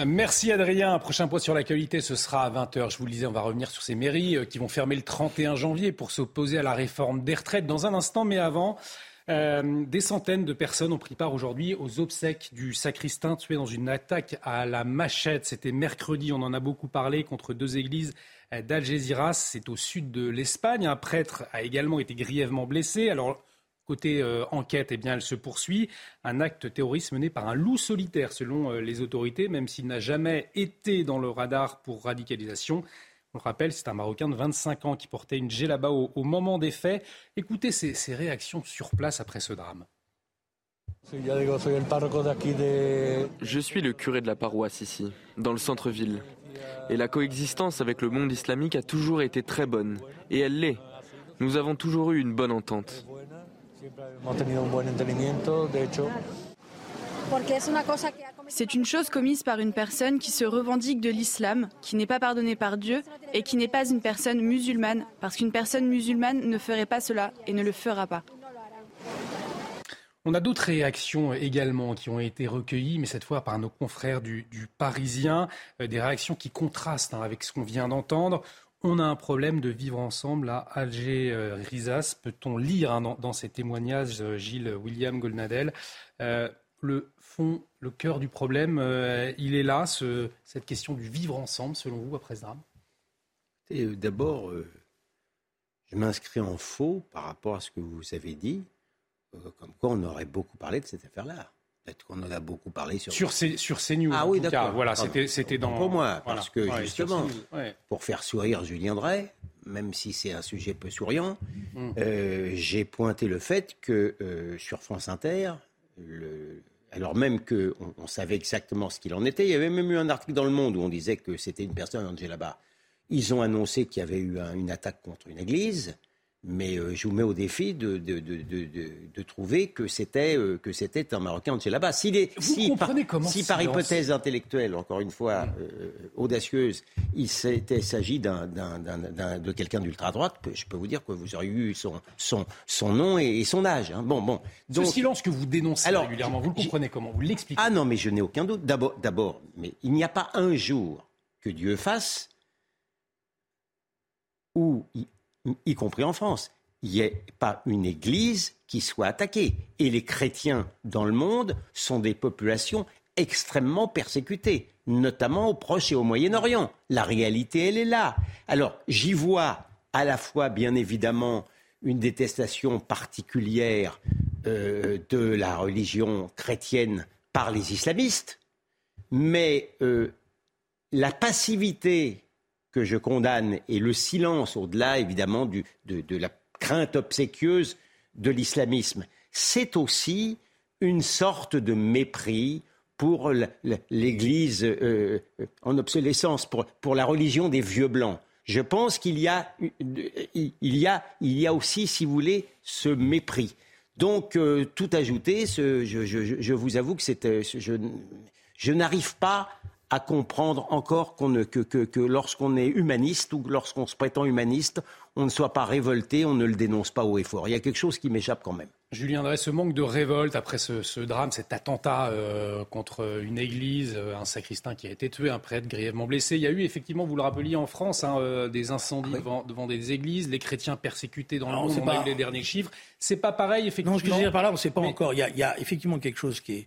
Merci Adrien. Un prochain point sur l'actualité, ce sera à vingt heures. Je vous le disais, on va revenir sur ces mairies qui vont fermer le trente et un janvier pour s'opposer à la réforme des retraites dans un instant. Mais avant, euh, des centaines de personnes ont pris part aujourd'hui aux obsèques du sacristain tué dans une attaque à la machette. C'était mercredi, on en a beaucoup parlé, contre deux églises d'Algésiras. C'est au sud de l'Espagne. Un prêtre a également été grièvement blessé. Alors, côté euh, enquête, eh bien, elle se poursuit. Un acte terroriste mené par un loup solitaire, selon euh, les autorités, même s'il n'a jamais été dans le radar pour radicalisation. On le rappelle, c'est un Marocain de vingt-cinq ans qui portait une djellaba au, au moment des faits. Écoutez ses, ses réactions sur place après ce drame. Je suis le curé de la paroisse ici, dans le centre-ville. Et la coexistence avec le monde islamique a toujours été très bonne. Et elle l'est. Nous avons toujours eu une bonne entente. C'est une chose commise par une personne qui se revendique de l'islam, qui n'est pas pardonnée par Dieu et qui n'est pas une personne musulmane, parce qu'une personne musulmane ne ferait pas cela et ne le fera pas. On a d'autres réactions également qui ont été recueillies, mais cette fois par nos confrères du, du Parisien, des réactions qui contrastent avec ce qu'on vient d'entendre. On a un problème de vivre ensemble à Algésiras, peut-on lire hein, dans, dans ces témoignages, Gilles-William Goldnadel. Euh, le fond, le cœur du problème, euh, il est là, ce, cette question du vivre ensemble, selon vous, après ce drame. Et d'abord, euh, je m'inscris en faux par rapport à ce que vous avez dit, euh, comme quoi on aurait beaucoup parlé de cette affaire-là. Peut-être qu'on en a beaucoup parlé sur sur ces sur CNews. Ah en oui, tout d'accord. Cas, voilà, pardon. c'était c'était dans pour moi voilà. Parce que ouais, justement, ouais. pour faire sourire Julien Dray, même si c'est un sujet peu souriant, mmh. euh, j'ai pointé le fait que euh, sur France Inter, le... alors même que on, on savait exactement ce qu'il en était, il y avait même eu un article dans Le Monde où on disait que c'était une personne en djellaba. Ils ont annoncé qu'il y avait eu un, une attaque contre une église. Mais euh, je vous mets au défi de, de, de, de, de, de trouver que c'était, euh, que c'était un Marocain de chez là-bas. Si, les, si, par, si par hypothèse intellectuelle, encore une fois, euh, audacieuse, il s'était, s'agit d'un, d'un, d'un, d'un, de quelqu'un d'ultra-droite, que je peux vous dire que vous auriez eu son, son, son nom et, et son âge. Hein. Bon, bon. Donc, ce silence que vous dénoncez alors, régulièrement, vous le comprenez comment? Vous l'expliquez? Ah non, mais je n'ai aucun doute. D'abord, d'abord mais il n'y a pas un jour que Dieu fasse où... Il, y compris en France, il n'y a pas une église qui soit attaquée. Et les chrétiens dans le monde sont des populations extrêmement persécutées, notamment au Proche et au Moyen-Orient. La réalité, elle est là. Alors, j'y vois à la fois, bien évidemment, une détestation particulière euh, de la religion chrétienne par les islamistes, mais euh, la passivité... que je condamne, et le silence, au-delà évidemment du, de, de la crainte obséquieuse de l'islamisme, c'est aussi une sorte de mépris pour l'Église euh, en obsolescence, pour, pour la religion des vieux blancs. Je pense qu'il y a, il y a, il y a aussi, si vous voulez, ce mépris. Donc, euh, tout ajouté, ce, je, je, je vous avoue que c'était, je, je n'arrive pas à comprendre encore qu'on ne, que, que, que lorsqu'on est humaniste ou lorsqu'on se prétend humaniste, on ne soit pas révolté, on ne le dénonce pas haut et fort. Il y a quelque chose qui m'échappe quand même. Julien Dray, ce manque de révolte après ce, ce drame, cet attentat euh, contre une église, un sacristain qui a été tué, un prêtre grièvement blessé. Il y a eu effectivement, vous le rappeliez en France, hein, euh, des incendies ah oui. devant, devant des églises, les chrétiens persécutés dans non, le monde, on, on a eu les derniers chiffres. C'est pas pareil, effectivement. Non, ce que je veux dire par là, on ne sait pas mais... encore. Il y, a, il y a effectivement quelque chose qui est...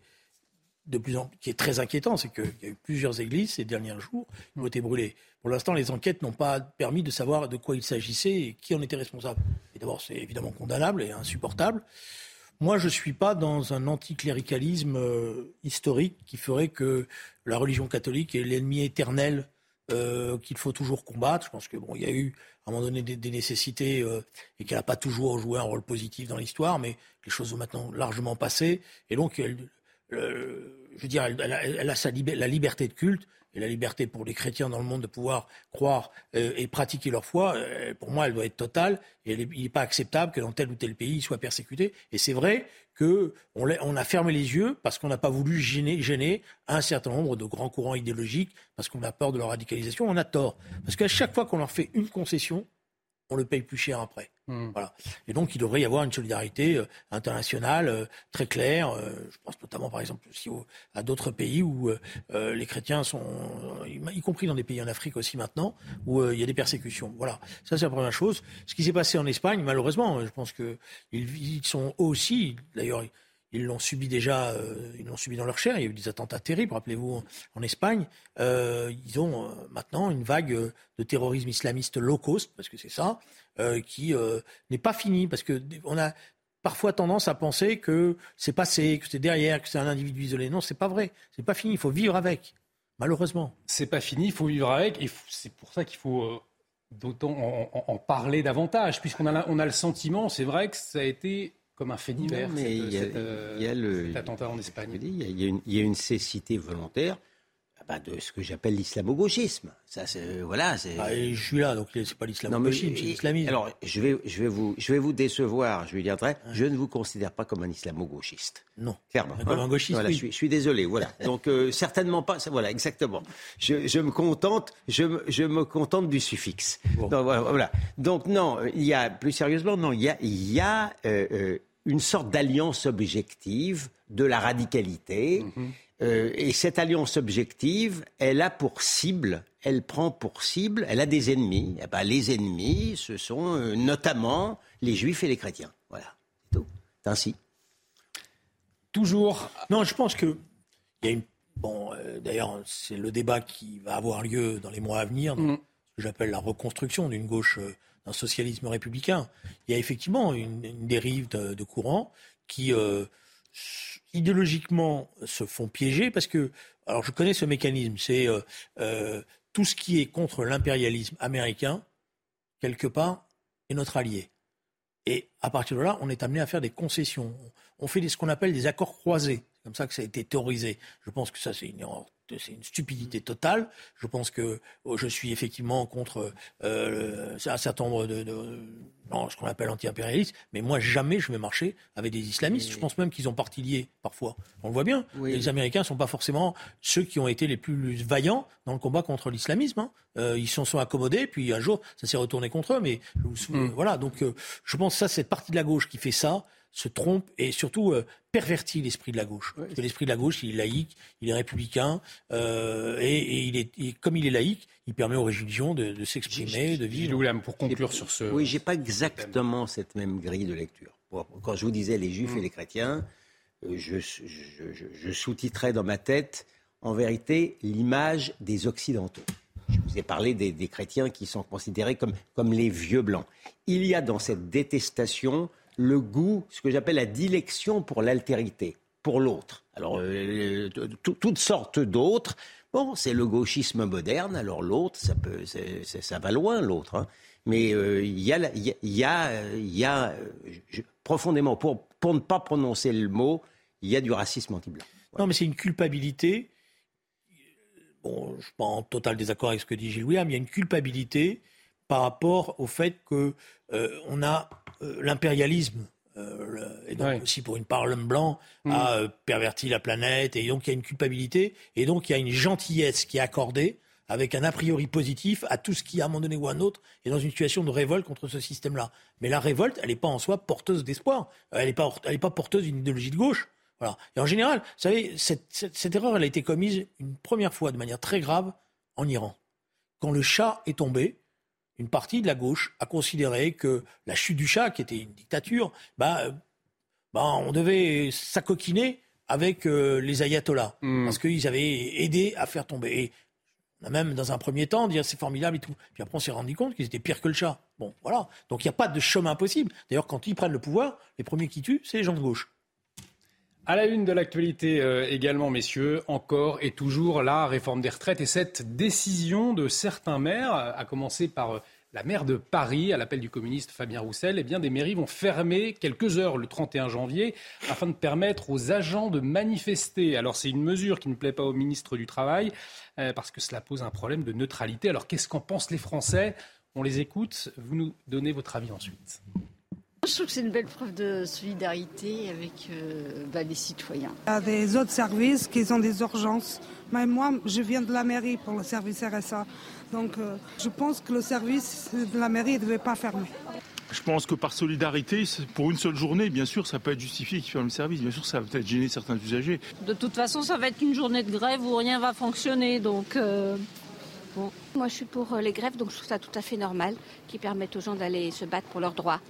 de plus en plus, qui est très inquiétant, c'est qu'il y a eu plusieurs églises ces derniers jours qui ont été brûlées. Pour l'instant, les enquêtes n'ont pas permis de savoir de quoi il s'agissait et qui en était responsable. Et d'abord, c'est évidemment condamnable et insupportable. Moi, je ne suis pas dans un anticléricalisme euh, historique qui ferait que la religion catholique est l'ennemi éternel euh, qu'il faut toujours combattre. Je pense que bon, il y a eu à un moment donné des, des nécessités euh, et qu'elle n'a pas toujours joué un rôle positif dans l'histoire, mais les choses ont maintenant largement passé et donc elle... Le, je veux dire, elle, elle, elle a sa lib- la liberté de culte et la liberté pour les chrétiens dans le monde de pouvoir croire euh, et pratiquer leur foi. Euh, pour moi, elle doit être totale et elle est, il n'est pas acceptable que dans tel ou tel pays, ils soient persécutés. Et c'est vrai qu'on on a fermé les yeux parce qu'on n'a pas voulu gêner, gêner un certain nombre de grands courants idéologiques parce qu'on a peur de leur radicalisation. On a tort. Parce qu'à chaque fois qu'on leur fait une concession, on le paye plus cher après. Mmh. Voilà. Et donc, il devrait y avoir une solidarité euh, internationale euh, très claire. Euh, je pense notamment, par exemple, aussi au, à d'autres pays où euh, les chrétiens sont, y compris dans des pays en Afrique aussi maintenant, où euh, il y a des persécutions. Voilà. Ça, c'est la première chose. Ce qui s'est passé en Espagne, malheureusement, je pense qu'ils ils sont aussi, d'ailleurs, ils l'ont subi déjà, euh, ils l'ont subi dans leur chair. Il y a eu des attentats terribles, rappelez-vous, en, en Espagne. Euh, ils ont euh, maintenant une vague euh, de terrorisme islamiste low cost, parce que c'est ça, euh, qui euh, n'est pas fini, parce que on a parfois tendance à penser que c'est passé, que c'est derrière, que c'est un individu isolé. Non, c'est pas vrai. C'est pas fini. Il faut vivre avec. Malheureusement. C'est pas fini. Il faut vivre avec. Et c'est pour ça qu'il faut. Euh... D'autant en, en, en parler davantage, puisqu'on a, on a le sentiment, c'est vrai que ça a été comme un fait divers, non, mais cette, il y a, cette, euh, il y a le, cet attentat en Espagne. Dis, il, y a, il, y a une, il y a une cécité volontaire bah, de ce que j'appelle l'islamo-gauchisme. Ça, c'est, voilà, c'est... Ah, je suis là, donc c'est pas l'islamo-gauchisme, non, mais, c'est l'islamisme. Alors, je vais, je, vais vous, je vais vous décevoir, je vais dire, ouais. Je ne vous considère pas comme un islamo-gauchiste. Non, clairement. Comme hein. un gauchiste, voilà, oui. je, suis, je suis désolé, voilà. Donc, euh, certainement pas, ça, voilà, exactement. Je, je, me contente, je, me, je me contente du suffixe. Bon. Donc, voilà, voilà. Donc, non, il y a, plus sérieusement, non, il y a... Il y a euh, euh, une sorte d'alliance objective de la radicalité. Mmh. Euh, et cette alliance objective, elle a pour cible, elle prend pour cible, elle a des ennemis. Eh ben, les ennemis, ce sont euh, notamment les juifs et les chrétiens. Voilà, c'est tout. C'est ainsi. Toujours. Non, je pense que... Il y a une... Bon, euh, d'ailleurs, c'est le débat qui va avoir lieu dans les mois à venir, mmh. ce que j'appelle la reconstruction d'une gauche... Euh, d'un socialisme républicain. Il y a effectivement une, une dérive de, de courants qui, euh, idéologiquement, se font piéger parce que, alors je connais ce mécanisme, c'est euh, euh, tout ce qui est contre l'impérialisme américain, quelque part, est notre allié. Et à partir de là, on est amené à faire des concessions. On fait des, ce qu'on appelle des accords croisés. C'est comme ça que ça a été théorisé. Je pense que ça, c'est une erreur. C'est une stupidité totale. Je pense que je suis effectivement contre euh, un certain nombre de, de non, ce qu'on appelle anti-impérialistes, mais moi jamais je vais marcher avec des islamistes. Oui. Je pense même qu'ils ont parti lié parfois. On le voit bien. Oui. Les Américains ne sont pas forcément ceux qui ont été les plus vaillants dans le combat contre l'islamisme. Hein. Euh, ils s'en sont accommodés, puis un jour ça s'est retourné contre eux. Mais je vous souviens, mmh. voilà. Donc euh, je pense que ça, cette partie de la gauche qui fait ça. Se trompe et surtout euh, pervertit l'esprit de la gauche. Parce que l'esprit de la gauche, il est laïque, il est républicain, euh, et, et, il est, et comme il est laïque, il permet aux religions de, de s'exprimer, de vivre. Gilles-William, pour conclure sur ce... Oui, j'ai pas exactement cette même grille de lecture. Quand je vous disais les juifs et les chrétiens, je, je, je, je sous-titrais dans ma tête, en vérité, l'image des Occidentaux. Je vous ai parlé des, des chrétiens qui sont considérés comme, comme les vieux blancs. Il y a dans cette détestation... le goût, ce que j'appelle la dilection pour l'altérité, pour l'autre. Alors, euh, toutes sortes d'autres. Bon, c'est le gauchisme moderne. Alors, l'autre, ça, peut, c'est, c'est, ça va loin, l'autre. Hein. Mais il euh, y a, y a, y a, y a je, profondément, pour, pour ne pas prononcer le mot, il y a du racisme anti-blanc. Voilà. Non, mais c'est une culpabilité. Bon, je ne suis pas en total désaccord avec ce que dit Gilles-William. Il y a une culpabilité par rapport au fait qu'on euh, a... l'impérialisme euh, et donc ouais. aussi pour une part l'homme blanc, mmh. a euh, perverti la planète, et donc il y a une culpabilité, et donc il y a une gentillesse qui est accordée avec un a priori positif à tout ce qui, à un moment donné ou à un autre, est dans une situation de révolte contre ce système-là. Mais la révolte, elle n'est pas en soi porteuse d'espoir, elle n'est pas, elle est pas porteuse d'une idéologie de gauche. Voilà. Et en général, vous savez, cette, cette, cette erreur, elle a été commise une première fois de manière très grave en Iran. Quand le Shah est tombé, une partie de la gauche a considéré que la chute du Shah, qui était une dictature, bah, bah, on devait s'acoquiner avec euh, les ayatollahs, mmh. parce qu'ils avaient aidé à faire tomber. Et on a même, dans un premier temps, dit « c'est formidable » et tout. Puis après, on s'est rendu compte qu'ils étaient pires que le Shah. Bon, voilà. Donc il n'y a pas de chemin possible. D'ailleurs, quand ils prennent le pouvoir, les premiers qui tuent, c'est les gens de gauche. À la une de l'actualité euh, également, messieurs, encore et toujours la réforme des retraites et cette décision de certains maires, à commencer par euh, la maire de Paris, à l'appel du communiste Fabien Roussel, eh bien, des mairies vont fermer quelques heures le trente et un janvier afin de permettre aux agents de manifester. Alors c'est une mesure qui ne plaît pas au ministre du Travail euh, parce que cela pose un problème de neutralité. Alors qu'est-ce qu'en pensent les Français ? On les écoute, vous nous donnez votre avis ensuite. Je trouve que c'est une belle preuve de solidarité avec euh, bah, les citoyens. Il y a des autres services qui ont des urgences. Même moi, je viens de la mairie pour le service R S A. Donc euh, je pense que le service de la mairie ne devait pas fermer. Je pense que par solidarité, pour une seule journée, bien sûr, ça peut être justifié qu'ils ferment le service. Bien sûr, ça va peut-être gêner certains usagers. De toute façon, ça va être une journée de grève où rien va fonctionner. Donc... Euh... Bon. Moi, je suis pour les grèves, donc je trouve ça tout à fait normal, qui permettent aux gens d'aller se battre pour leurs droits.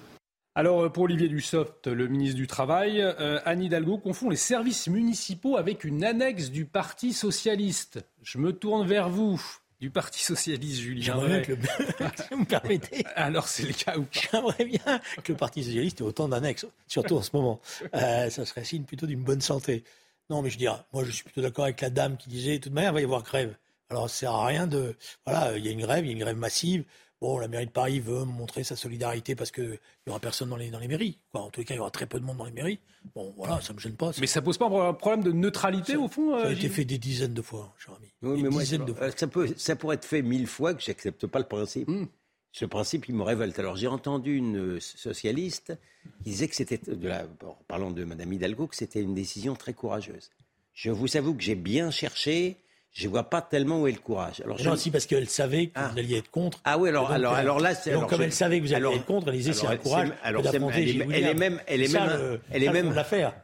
Alors, pour Olivier Dussopt, le ministre du Travail, euh, Anne Hidalgo confond les services municipaux avec une annexe du Parti Socialiste. Je me tourne vers vous, du Parti Socialiste, Julien. J'aimerais bien que le... vous permettez. Alors, c'est le cas ou pas ? J'aimerais bien que le Parti Socialiste ait autant d'annexes, surtout en ce moment. Euh, ça serait signe plutôt d'une bonne santé. Non, mais je dirais, moi, je suis plutôt d'accord avec la dame qui disait, de toute manière, il va y avoir grève. Alors, ça ne sert à rien de... Voilà, il y a une grève, il y a une grève massive. Bon, la mairie de Paris veut montrer sa solidarité parce qu'il n'y aura personne dans les, dans les mairies. Quoi. En tous les cas, il y aura très peu de monde dans les mairies. Bon, voilà, ça ne me gêne pas. C'est... Mais ça ne pose pas un problème de neutralité, ça, au fond euh, ça a été fait des dizaines de fois, cher ami. Oui, des mais dizaines moi, je... de fois. Ça, peut, ça pourrait être fait mille fois que je n'accepte pas le principe. Mm. Ce principe, il me révolte. Alors, j'ai entendu une socialiste qui disait que c'était, de la, en parlant de Mme Hidalgo, que c'était une décision très courageuse. Je vous avoue que j'ai bien cherché... Je ne vois pas tellement où est le courage. Alors, non, je... si, parce qu'elle savait que ah. vous alliez être contre. Ah oui, alors, donc, alors, alors là... C'est, donc, alors, comme je... elle savait que vous alliez alors, être contre, elle disait, c'est un courage d'affronter. Elle est même... Elle est ça, même, le, elle, est même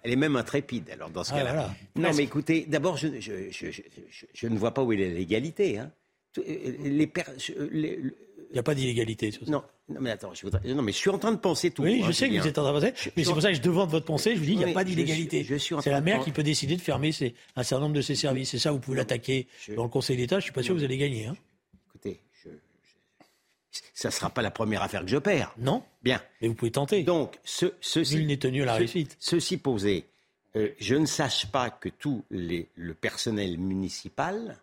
elle est même intrépide, alors, dans ce ah, cas-là. Voilà. Non, mais écoutez, d'abord, je, je, je, je, je, je ne vois pas où est l'égalité. Hein. Les per... les... Il n'y a pas d'illégalité sur ça. Non. Non mais attends, je voudrais... non mais je suis en train de penser tout. Oui, je sais que vous êtes en train de penser, mais c'est pour ça que je devante votre pensée. Je vous dis, il n'y a pas d'illégalité. C'est la maire qui peut décider de fermer ses... un certain nombre de ses services. C'est ça, vous pouvez l'attaquer dans le Conseil d'État. Je ne suis pas sûr que vous allez gagner. Hein. Écoutez, je... Je... ça ne sera pas la première affaire que je perds. Non. Bien. Mais vous pouvez tenter. Donc, ce... ceci. Nul n'est tenu à la réussite. Ceci posé, euh, je ne sache pas que tout les... le personnel municipal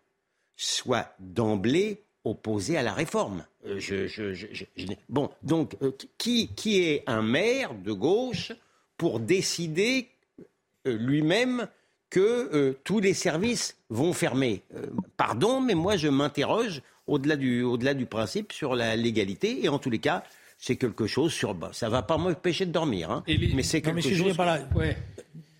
soit d'emblée opposé à la réforme. Euh, je, je, je, je, je... Bon, donc, euh, qui, qui est un maire de gauche pour décider euh, lui-même que euh, tous les services vont fermer ? euh, Pardon, mais moi, je m'interroge au-delà du, au-delà du principe sur la légalité, et en tous les cas, c'est quelque chose sur... Bah, ça ne va pas m'empêcher de dormir, hein, les... mais c'est quelque non, mais si chose... Je pas là... ouais.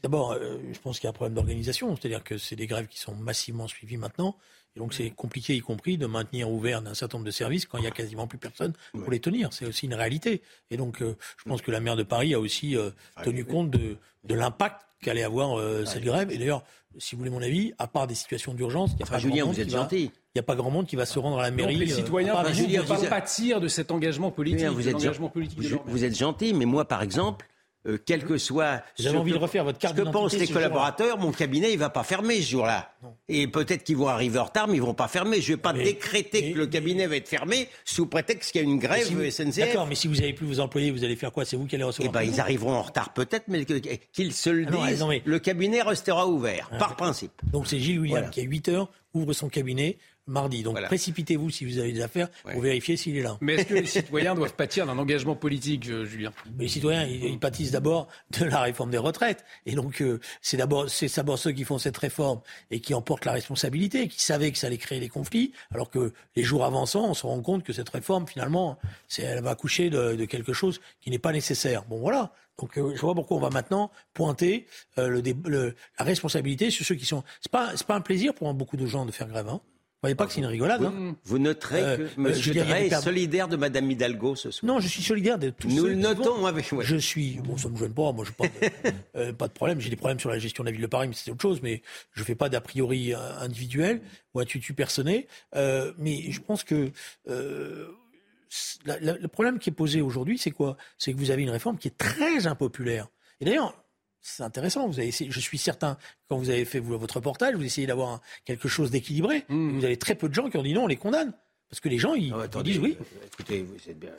D'abord, euh, je pense qu'il y a un problème d'organisation, c'est-à-dire que c'est des grèves qui sont massivement suivies maintenant. Et donc c'est compliqué, y compris, de maintenir ouvert un certain nombre de services quand il n'y a quasiment plus personne pour les tenir. C'est aussi une réalité. Et donc euh, je pense que la maire de Paris a aussi euh, tenu compte de, de l'impact qu'allait avoir euh, cette grève. Et d'ailleurs, si vous voulez mon avis, à part des situations d'urgence, il n'y a pas Julien, grand monde vous êtes qui va, il y a pas grand monde qui va se rendre à la mairie. Donc les citoyens euh, ne peuvent pas pâtir de cet engagement politique. Julien, vous, êtes gen... politique vous, vous êtes gentil, mais moi, par exemple... Euh, quel que soit ce envie que, de refaire votre carte ce que pensent les collaborateurs, mon cabinet, il ne va pas fermer ce jour-là. Non. Et peut-être qu'ils vont arriver en retard, mais ils ne vont pas fermer. Je ne vais pas mais, décréter mais, que le cabinet mais, va être fermé sous prétexte qu'il y a une grève si vous, S N C F. D'accord, mais si vous n'avez plus vos employés, vous allez faire quoi ? C'est vous qui allez recevoir. Eh bien, ils arriveront en retard peut-être, mais que, qu'ils se le ah non, disent, non, mais... le cabinet restera ouvert, ah, par d'accord. principe. Donc c'est Gilles-William voilà. qui, à huit heures, ouvre son cabinet... mardi. Donc voilà. Précipitez-vous si vous avez des affaires ouais. pour vérifier s'il est là. Mais est-ce que les citoyens doivent pâtir d'un engagement politique, euh, Julien ? Mais les citoyens, ils, ils pâtissent d'abord de la réforme des retraites. Et donc, euh, c'est, d'abord, c'est d'abord ceux qui font cette réforme et qui en portent la responsabilité, qui savaient que ça allait créer des conflits, alors que les jours avançant, on se rend compte que cette réforme, finalement, c'est, elle va accoucher de, de quelque chose qui n'est pas nécessaire. Bon, voilà. Donc euh, je vois pourquoi on va maintenant pointer euh, le, le, la responsabilité sur ceux qui sont... C'est pas, c'est pas un plaisir pour beaucoup de gens de faire grève, hein. Vous ne voyez pas que c'est une rigolade. Vous, hein. vous noterez que euh, M. Dray est termes... solidaire de Mme Hidalgo ce soir. Non, je suis solidaire de tous Nous ceux le notons avec... Ouais. Je suis... Bon, ça ne me gêne pas. Moi, je n'ai pas, euh, pas de problème. J'ai des problèmes sur la gestion de la ville de Paris, mais c'est autre chose. Mais je ne fais pas d'a priori individuel ou un tutu personné. Euh, mais je pense que... Euh, la, la, le problème qui est posé aujourd'hui, c'est quoi ? C'est que vous avez une réforme qui est très impopulaire. Et d'ailleurs... C'est intéressant. Vous avez essayé, je suis certain, quand vous avez fait votre reportage, vous essayez d'avoir un, quelque chose d'équilibré. Mmh. Vous avez très peu de gens qui ont dit non, on les condamne. Parce que les gens, ils, oh, attendez, ils disent oui. Écoutez, vous êtes bien.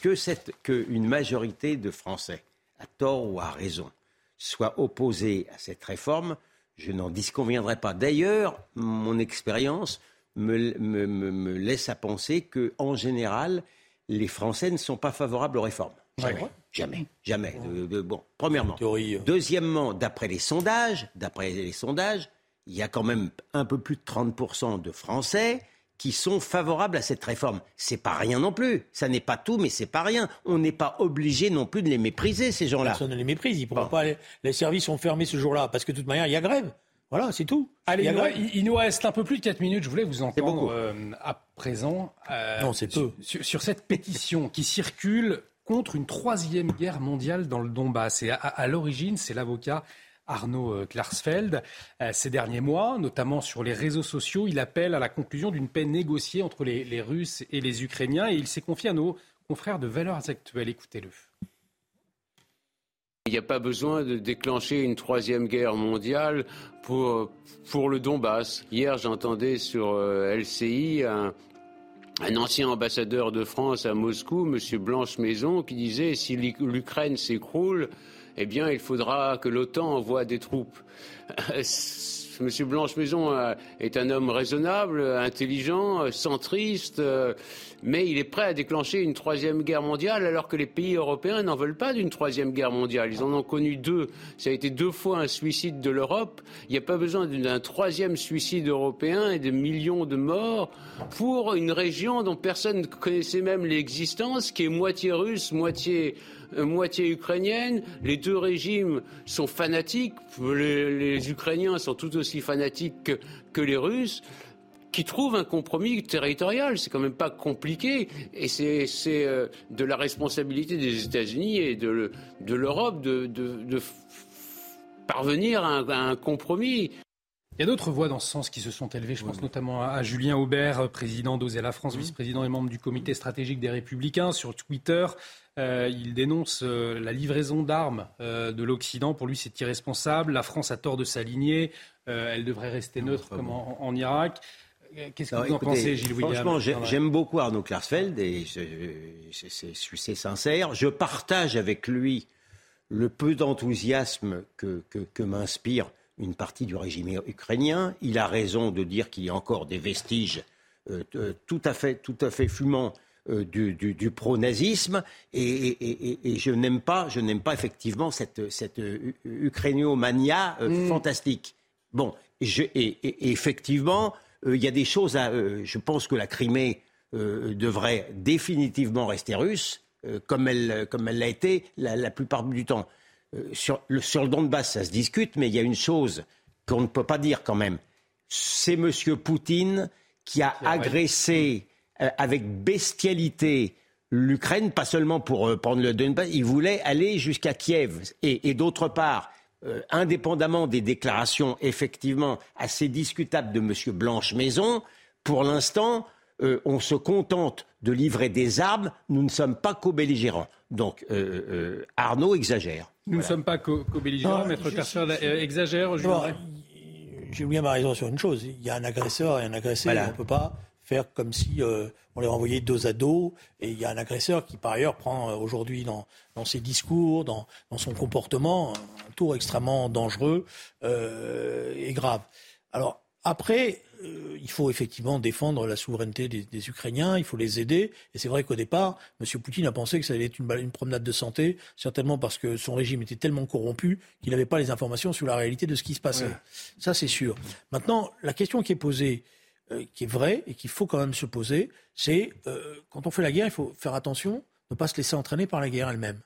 Que cette, que une majorité de Français, à tort ou à raison, soit opposée à cette réforme, je n'en disconviendrai pas. D'ailleurs, mon expérience me, me, me, me laisse à penser que, en général, les Français ne sont pas favorables aux réformes. Jamais, ouais. jamais, jamais. Ouais. De, de, bon, premièrement. Théorie, Deuxièmement, d'après les sondages, d'après les sondages, il y a quand même un peu plus de trente pour cent de Français qui sont favorables à cette réforme. C'est pas rien non plus. Ça n'est pas tout, mais c'est pas rien. On n'est pas obligé non plus de les mépriser, ces gens-là. Personne ne les méprise. Ils pourront bon. pas aller... Les services sont fermés ce jour-là parce que de toute manière, il y a grève. Voilà, c'est tout. Allez, il, il, nous reste, il nous reste un peu plus de quatre minutes. Je voulais vous entendre euh, à présent euh, non, c'est peu. Sur, sur cette pétition qui circule contre une troisième guerre mondiale dans le Donbass. Et à, à l'origine, c'est l'avocat Arno Klarsfeld. Euh, ces derniers mois, notamment sur les réseaux sociaux, il appelle à la conclusion d'une paix négociée entre les, les Russes et les Ukrainiens. Et il s'est confié à nos confrères de Valeurs Actuelles. Écoutez-le. Il n'y a pas besoin de déclencher une troisième guerre mondiale pour, pour le Donbass. Hier, j'entendais sur L C I un... Un ancien ambassadeur de France à Moscou, monsieur Blanchemaison, qui disait « Si l'Ukraine s'écroule, eh bien il faudra que l'OTAN envoie des troupes. » Monsieur Blanchemaison est un homme raisonnable, intelligent, centriste, mais il est prêt à déclencher une troisième guerre mondiale alors que les pays européens n'en veulent pas d'une troisième guerre mondiale. Ils en ont connu deux. Ça a été deux fois un suicide de l'Europe. Il n'y a pas besoin d'un troisième suicide européen et de millions de morts pour une région dont personne ne connaissait même l'existence, qui est moitié russe, moitié... moitié ukrainienne. Les deux régimes sont fanatiques. Les, les Ukrainiens sont tout aussi fanatiques que, que les Russes, qui trouvent un compromis territorial. C'est quand même pas compliqué. Et c'est, c'est de la responsabilité des États-Unis et de, de l'Europe de, de, de parvenir à un, à un compromis. Il y a d'autres voix dans ce sens qui se sont élevées, je pense oui. notamment à Julien Aubert, président d'Oser la France, vice-président et membre du comité stratégique des Républicains. Sur Twitter, euh, il dénonce euh, la livraison d'armes euh, de l'Occident. Pour lui, c'est irresponsable. La France a tort de s'aligner. Euh, elle devrait rester neutre non, comme en, en Irak. Qu'est-ce que non, vous écoutez, en pensez, Gilles-William? Franchement, j'ai, j'aime beaucoup Arno Klarsfeld et je, je, je, je suis sincère. Je partage avec lui le peu d'enthousiasme que, que, que m'inspire une partie du régime ukrainien. Il a raison de dire qu'il y a encore des vestiges euh, tout à fait, tout à fait fumants euh, du, du, du pro-nazisme. Et, et, et, et je n'aime pas, je n'aime pas effectivement cette, cette euh, ukrainio-mania euh, mmh. fantastique. Bon, je, et, et, et effectivement, il euh, y a des choses à... Euh, je pense que la Crimée euh, devrait définitivement rester russe, euh, comme elle, comme elle l'a été la, la plupart du temps. Euh, sur, le, sur le Donbass, ça se discute, mais il y a une chose qu'on ne peut pas dire quand même. C'est M. Poutine qui a agressé euh, avec bestialité l'Ukraine, pas seulement pour euh, prendre le Donbass, il voulait aller jusqu'à Kiev. Et, et d'autre part, euh, indépendamment des déclarations effectivement assez discutables de M. Blanchemaison, pour l'instant, euh, on se contente de livrer des armes, nous ne sommes pas co-belligérants. Donc euh, euh, Arnaud exagère. Nous voilà. ne sommes pas co-belligérants, maître Klarsfeld exagère. Julien a raison sur une chose, il y a un agresseur et un agressé, voilà. On ne peut pas faire comme si euh, on les renvoyait dos à dos, et il y a un agresseur qui par ailleurs prend euh, aujourd'hui dans, dans ses discours, dans, dans son comportement, un tour extrêmement dangereux euh, et grave. Alors après, euh, il faut effectivement défendre la souveraineté des, des Ukrainiens, il faut les aider. Et c'est vrai qu'au départ, M. Poutine a pensé que ça allait être une, une promenade de santé, certainement parce que son régime était tellement corrompu qu'il n'avait pas les informations sur la réalité de ce qui se passait. Ouais. Ça, c'est sûr. Maintenant, la question qui est posée, euh, qui est vraie et qu'il faut quand même se poser, c'est euh, quand on fait la guerre, il faut faire attention de ne pas se laisser entraîner par la guerre elle-même.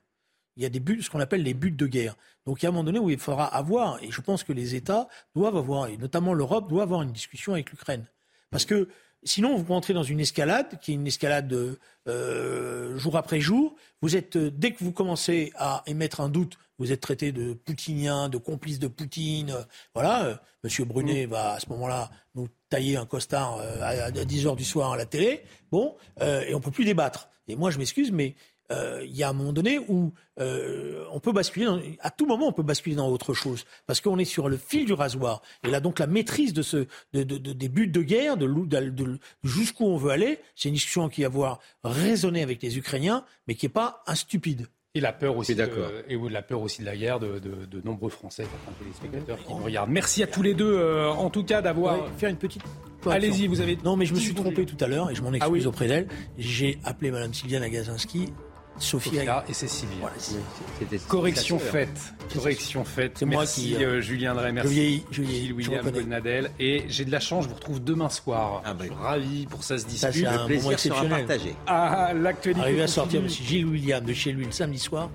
Il y a des buts, ce qu'on appelle les buts de guerre. Donc il y a un moment donné où il faudra avoir, et je pense que les États doivent avoir, et notamment l'Europe, doit avoir une discussion avec l'Ukraine. Parce que sinon, vous rentrez dans une escalade, qui est une escalade euh, jour après jour. Vous êtes, dès que vous commencez à émettre un doute, vous êtes traité de poutinien, de complice de Poutine. Voilà, Monsieur Brunet va à ce moment-là nous tailler un costard à dix heures du soir à la télé. Bon, euh, et on ne peut plus débattre. Et moi, je m'excuse, mais il euh, y a un moment donné où euh, on peut basculer, dans, à tout moment, on peut basculer dans autre chose, parce qu'on est sur le fil du rasoir. Et là, donc, la maîtrise de ce, de, de, de, des buts de guerre, de, de, de, jusqu'où on veut aller, c'est une discussion qui va avoir raisonné avec les Ukrainiens, mais qui n'est pas un stupide. Et la peur aussi, de, et la peur aussi de la guerre de, de, de nombreux Français, certains téléspectateurs qui nous regardent. Merci à tous les deux, euh, en tout cas, d'avoir... Oui, faire une petite... Allez-y, vous avez... Non, mais je me suis trompé tout à l'heure, et je m'en excuse ah oui. auprès d'elle. J'ai appelé Madame Sylviane Agacinski... Sophia et Cécilia. Voilà, c'est, c'est, c'est, correction faite. Correction faite. Merci qui, euh, Julien Dray, merci Gilles-William Goldnadel. Et j'ai de la chance, je vous retrouve demain soir. Ah, bah, je suis ravi pour ça se dispute. Ça, le plaisir sera partagé. Ah, l'actualité. Arrivé à sortir M. Gilles-William de chez lui le samedi soir.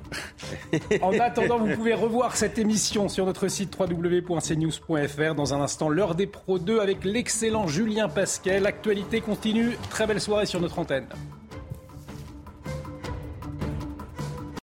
En attendant, vous pouvez revoir cette émission sur notre site w w w point c news point f r. Dans un instant, l'heure des Pro deux avec l'excellent Julien Pasquet. L'actualité continue. Très belle soirée sur notre antenne.